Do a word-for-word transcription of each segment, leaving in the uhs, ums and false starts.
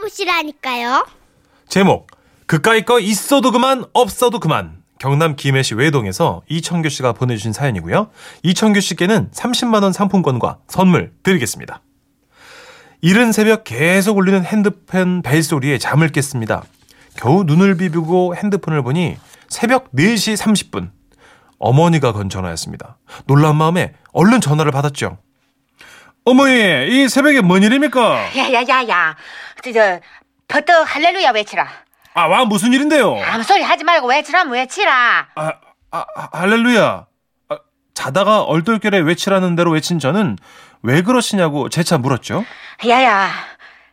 찾아보시라니까요. 제목 그까이 거 있어도 그만 없어도 그만. 경남 김해시 외동에서 이청규 씨가 보내주신 사연이고요. 이청규 씨께는 삼십만 원 상품권과 선물 드리겠습니다. 이른 새벽 계속 울리는 핸드폰 벨소리에 잠을 깼습니다. 겨우 눈을 비비고 핸드폰을 보니 새벽 네 시 삼십 분. 어머니가 건 전화였습니다. 놀란 마음에 얼른 전화를 받았죠. 어머니, 이 새벽에 뭔 일입니까? 야야야야, 저, 저 버터 할렐루야 외치라. 아, 와, 무슨 일인데요? 아무 소리 하지 말고 외치라면 외치라. 아, 아, 할렐루야. 아, 자다가 얼떨결에 외치라는 대로 외친 저는 왜 그러시냐고 재차 물었죠. 야야,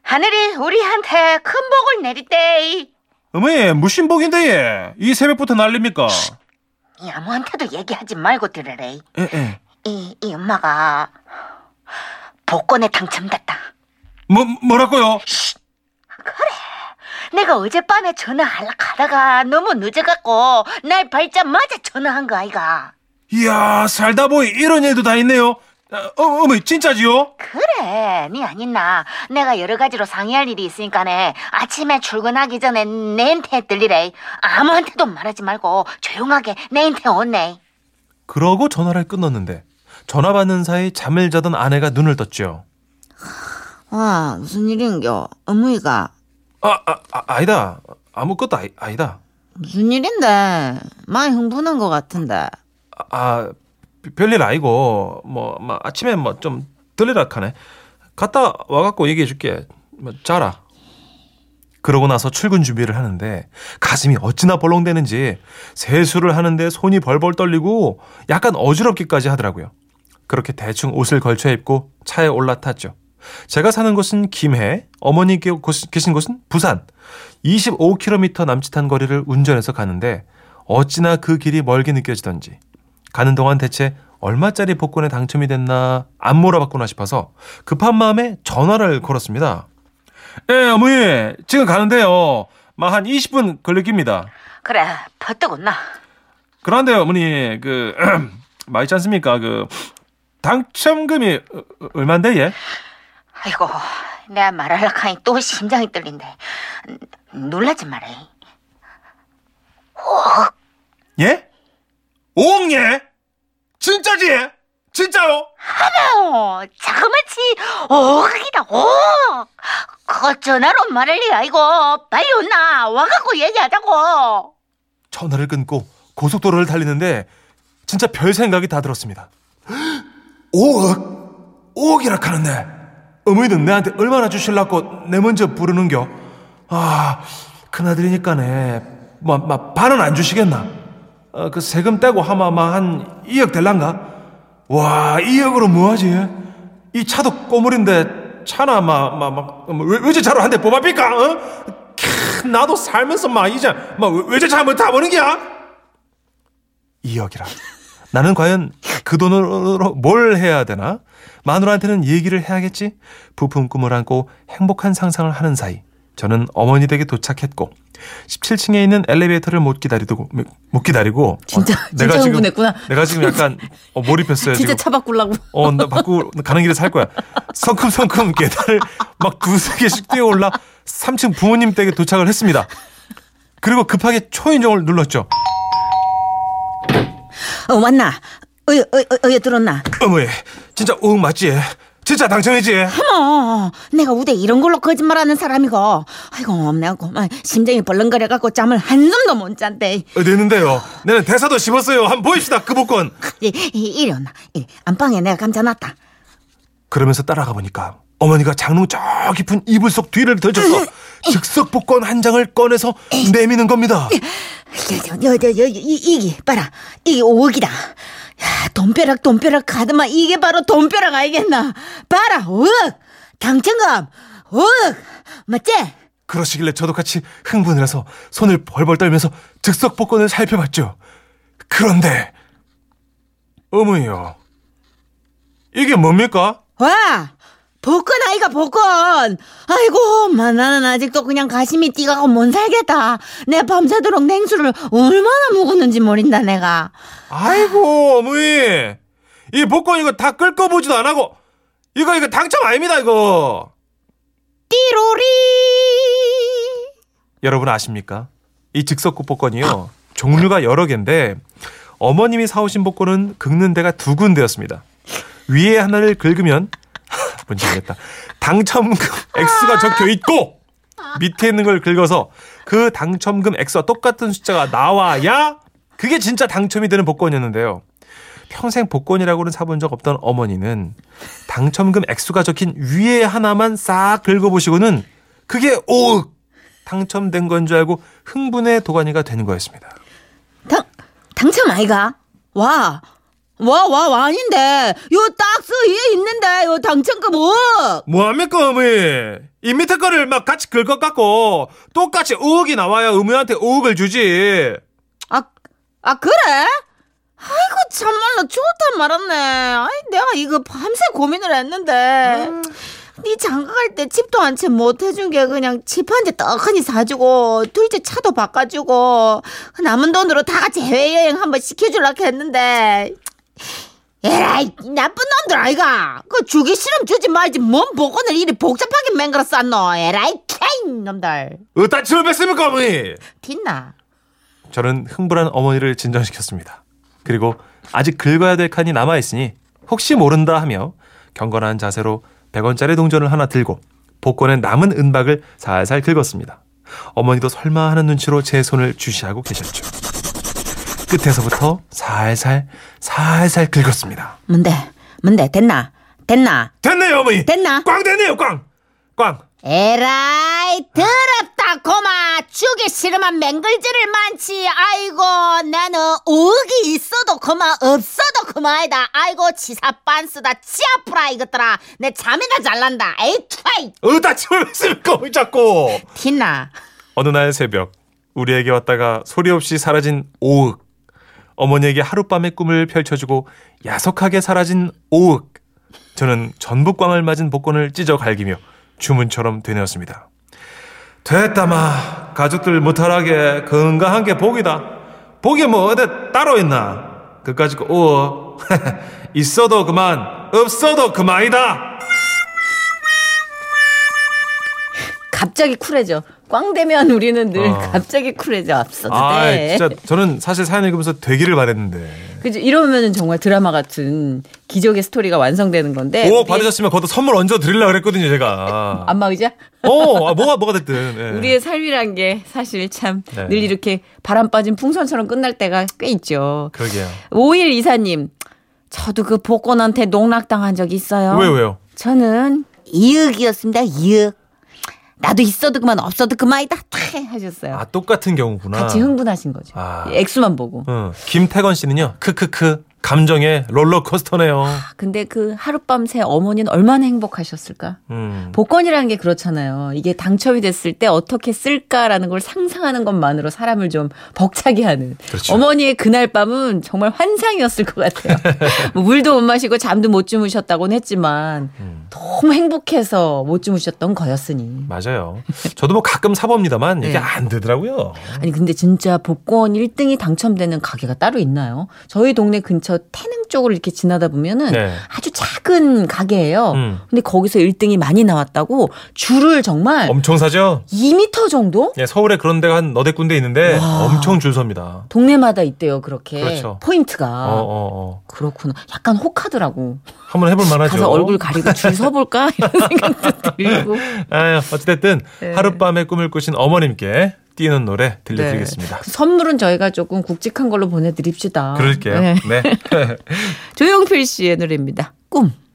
하늘이 우리한테 큰 복을 내리대. 어머니, 무슨 복인데 얘? 이 새벽부터 난립니까? 이 아무한테도 얘기하지 말고 들으래. 예, 예. 이, 이 엄마가 복권에 당첨됐다. 뭐, 뭐라고요? 쉿, 그래. 내가 어젯밤에 전화하려고 하다가 너무 늦어갖고 날 발자마자 전화한 거 아이가. 이야, 살다 보니 이런 일도 다 있네요. 어, 어머니, 진짜지요? 그래, 니 아니나. 내가 여러 가지로 상의할 일이 있으니까네. 아침에 출근하기 전에 내한테 들리래. 아무한테도 말하지 말고 조용하게 내한테 오네. 그러고 전화를 끊었는데 전화 받는 사이 잠을 자던 아내가 눈을 떴죠. 와, 무슨 일인겨? 어머니가. 아, 아, 아 아니다. 아무것도 아이, 아니다. 무슨 일인데? 많이 흥분한 것 같은데. 아... 아 별일 아니고 뭐 막 아침에 뭐 좀 들리락하네. 갔다 와갖고 얘기해줄게. 뭐 자라. 그러고 나서 출근 준비를 하는데 가슴이 어찌나 벌렁대는지 세수를 하는데 손이 벌벌 떨리고 약간 어지럽기까지 하더라고요. 그렇게 대충 옷을 걸쳐 입고 차에 올라탔죠. 제가 사는 곳은 김해, 어머니 계신 곳은 부산. 이십오 킬로미터 남짓한 거리를 운전해서 가는데 어찌나 그 길이 멀게 느껴지던지 가는 동안 대체 얼마짜리 복권에 당첨이 됐나 안 물어봤구나 싶어서 급한 마음에 전화를 걸었습니다. 예, 어머니, 지금 가는데요. 막 한 이십 분 걸릴 깁니다. 그래, 버뜩었나? 그런데 어머니, 그, 막 있지 않습니까? 그, 당첨금이 얼만데, 얘? 아이고, 내가 말하려고 하니 또 심장이 떨린대. 놀라지 말해. 오. 예? 오억 예? 진짜지? 진짜요? 하며 자그마치 오억이다 오억. 그거 전화로 말할 리 아이고 빨리 온나 와갖고 얘기하자고. 전화를 끊고 고속도로를 달리는데 진짜 별 생각이 다 들었습니다. 오억? 오억이라 하는데 어머니는 내한테 얼마나 주실라고 내 먼저 부르는겨. 아, 큰아들이니까네. 뭐, 뭐 반은 안 주시겠나? 어, 그 세금 떼고 하마마 한 이억 될란가? 와, 이억으로 뭐하지? 이 차도 꼬물인데 차나 막 막 막 외제차로 한 대 뽑아삐까? 어? 캬, 나도 살면서 막 이제 막 외제차 한번 타보는 게야. 이억이라. 나는 과연 그 돈으로 뭘 해야 되나? 마누라한테는 얘기를 해야겠지? 부푼 꿈을 안고 행복한 상상을 하는 사이 저는 어머니 댁에 도착했고 십칠 층에 있는 엘리베이터를 못 기다리고 못 기다리고 진짜, 어, 진짜 내가 흥분했구나. 지금 내가 지금 약간 어, 몰입했어요. 진짜 지금. 차 바꾸려고. 어, 나 바꾸고 가는 길에 살 거야. 성큼성큼 계단을 막 두세 개씩 뛰어 올라 삼 층 부모님 댁에 도착을 했습니다. 그리고 급하게 초인종을 눌렀죠. 어, 왔나? 어, 어, 어, 어, 들었나? 어머, 진짜 오억 맞지? 진짜 당첨이지? 어머, 내가 우대 이런 걸로 거짓말하는 사람이고. 아이고, 내가 고마 심장이 벌렁거려갖고 잠을 한숨도 못 잔대. 어, 됐는데요. 내는 대사도 씹었어요. 한번 보입시다, 그 복권. 이리 온나. 안방에 내가 감자놨다. 그러면서 따라가 보니까 어머니가 장롱 저 깊은 이불 속 뒤를 던져서 즉석 복권 한 장을 꺼내서 내미는 겁니다. 이게 봐라. 이게 오억이다. 야, 돈벼락 돈벼락 가더만 이게 바로 돈벼락 알겠나? 봐라, 오억! 당첨금 오억! 맞지? 그러시길래 저도 같이 흥분을 해서 손을 벌벌 떨면서 즉석 복권을 살펴봤죠. 그런데 어머니요, 이게 뭡니까? 와! 복권 아이가 복권. 아이고, 마, 나는 아직도 그냥 가슴이 뛰가고 못 살겠다. 내 밤새도록 냉수를 얼마나 묵었는지 모른다 내가. 아이고, 어머니, 이 복권 이거 다 긁어보지도 안하고 이거 이거 당첨 아닙니다 이거. 띠로리. 여러분 아십니까? 이 즉석국 복권이요. 종류가 여러 개인데 어머님이 사오신 복권은 긁는 데가 두 군데였습니다. 위에 하나를 긁으면 뭔지 알겠다. 당첨금 액수가 적혀 있고 밑에 있는 걸 긁어서 그 당첨금 액수와 똑같은 숫자가 나와야 그게 진짜 당첨이 되는 복권이었는데요. 평생 복권이라고는 사본 적 없던 어머니는 당첨금 액수가 적힌 위에 하나만 싹 긁어보시고는 그게 오윽 당첨된 건 줄 알고 흥분의 도가니가 된 거였습니다. 당, 당첨 아이가? 와, 와, 와, 와 아닌데 요 딱스 위에 있는데 요 당첨금 오억 뭐합니까 어머니? 이 밑에 거를 막 같이 긁어 갖고 똑같이 오억이 나와야 어머니한테 오억을 주지. 아, 아 그래? 아이고 참말로 좋다 말았네. 아이 내가 이거 밤새 고민을 했는데 음. 네 장가갈 때 집도 한 채 못 해준 게 그냥 집 한 채 떡하니 사주고 둘째 차도 바꿔주고 남은 돈으로 다 같이 해외여행 한번 시켜주려고 했는데 에라이 나쁜 놈들 아이가 그 주기 싫으면 주지 말지 뭔 복권을 이리 복잡하게 맹글어 쌌노 에라이 케인 놈들. 어따 취업했습니까 어머니? 뒷나. 저는 흥분한 어머니를 진정시켰습니다. 그리고 아직 긁어야 될 칸이 남아있으니 혹시 모른다 하며 경건한 자세로 백 원짜리 동전을 하나 들고 복권에 남은 은박을 살살 긁었습니다. 어머니도 설마 하는 눈치로 제 손을 주시하고 계셨죠. 끝에서부터 살살 살살 긁었습니다. 뭔데? 뭔데? 됐나? 됐나? 됐네요 어머니. 됐나? 꽝 됐네요 꽝. 꽝. 에라이 더럽다 고마 주기 싫으면 맹글질을 많지. 아이고 나는 오억이 있어도 고마 없어도 고마이다. 아이고 치사 빤스다 치아프라 이것들아 내 잠이나 잘난다 에이 트와이. 어디다 침을 뱉습니까 왜 자꾸 티나. 어느 날 새벽 우리에게 왔다가 소리 없이 사라진 오억. 어머니에게 하룻밤의 꿈을 펼쳐주고 야속하게 사라진 오억. 저는 전북광을 맞은 복권을 찢어 갈기며 주문처럼 되뇌었습니다. 됐다마 가족들 못하라게 건강한 게 복이다. 복이 뭐 어디 따로 있나. 그까짓 거 오억 있어도 그만 없어도 그만이다. 갑자기 쿨해져. 꽝 되면 우리는 늘 어. 갑자기 쿨해져. 앞서도 아, 돼. 진짜 저는 사실 사연 읽으면서 되기를 바랬는데. 그죠? 이러면은 정말 드라마 같은 기적의 스토리가 완성되는 건데. 오, 받으셨으면 거기다 선물 얹어 드리려고 그랬거든요, 제가. 안마 의자? 어, 아, 뭐가 뭐가 됐든. 네. 우리의 삶이란 게 사실 참 늘 네. 이렇게 바람 빠진 풍선처럼 끝날 때가 꽤 있죠. 그러게요. 오일 이사님, 저도 그 복권한테 농락당한 적이 있어요. 왜요, 왜요? 저는 이윽이었습니다. 이윽. 나도 있어도 그만 없어도 그만이다 퇴 하셨어요. 아 똑같은 경우구나. 같이 흥분하신 거죠. 아. 액수만 보고. 응. 김태건 씨는요. 크크크 감정의 롤러코스터네요. 아, 근데 그 하룻밤새 어머니는 얼마나 행복하셨을까. 음. 복권이라는 게 그렇잖아요. 이게 당첨이 됐을 때 어떻게 쓸까라는 걸 상상하는 것만으로 사람을 좀 벅차게 하는. 그렇죠. 어머니의 그날 밤은 정말 환상이었을 것 같아요. 뭐 물도 못 마시고 잠도 못 주무셨다고는 했지만 음. 너무 행복해서 못 주무셨던 거였으니. 맞아요. 저도 뭐 가끔 사봅니다만 이게 네. 안 되더라고요. 아니 근데 진짜 복권 일 등이 당첨되는 가게가 따로 있나요? 저희 동네 근처 태릉 쪽으로 이렇게 지나다 보면은 네. 아주 작은 가게예요. 음. 근데 거기서 일 등이 많이 나왔다고 줄을 정말 엄청 사죠. 이 미터 정도? 네, 서울에 그런 데가 한 너댓 군데 있는데 와. 엄청 줄 섭니다. 동네마다 있대요, 그렇게. 그렇죠. 포인트가. 어, 어, 어. 그렇구나. 약간 혹하더라고. 한번 해볼 만하죠. 가서 얼굴 가리고 줄 서볼까? 이런 생각도 들고. 아유, 어쨌든 네. 하룻밤에 꿈을 꾸신 어머님께 뛰는 노래 들려드리겠습니다. 네. 선물은 저희가 조금 굵직한 걸로 보내드립시다. 그럴게요. 네. 네. 조용필 씨의 노래입니다. 꿈.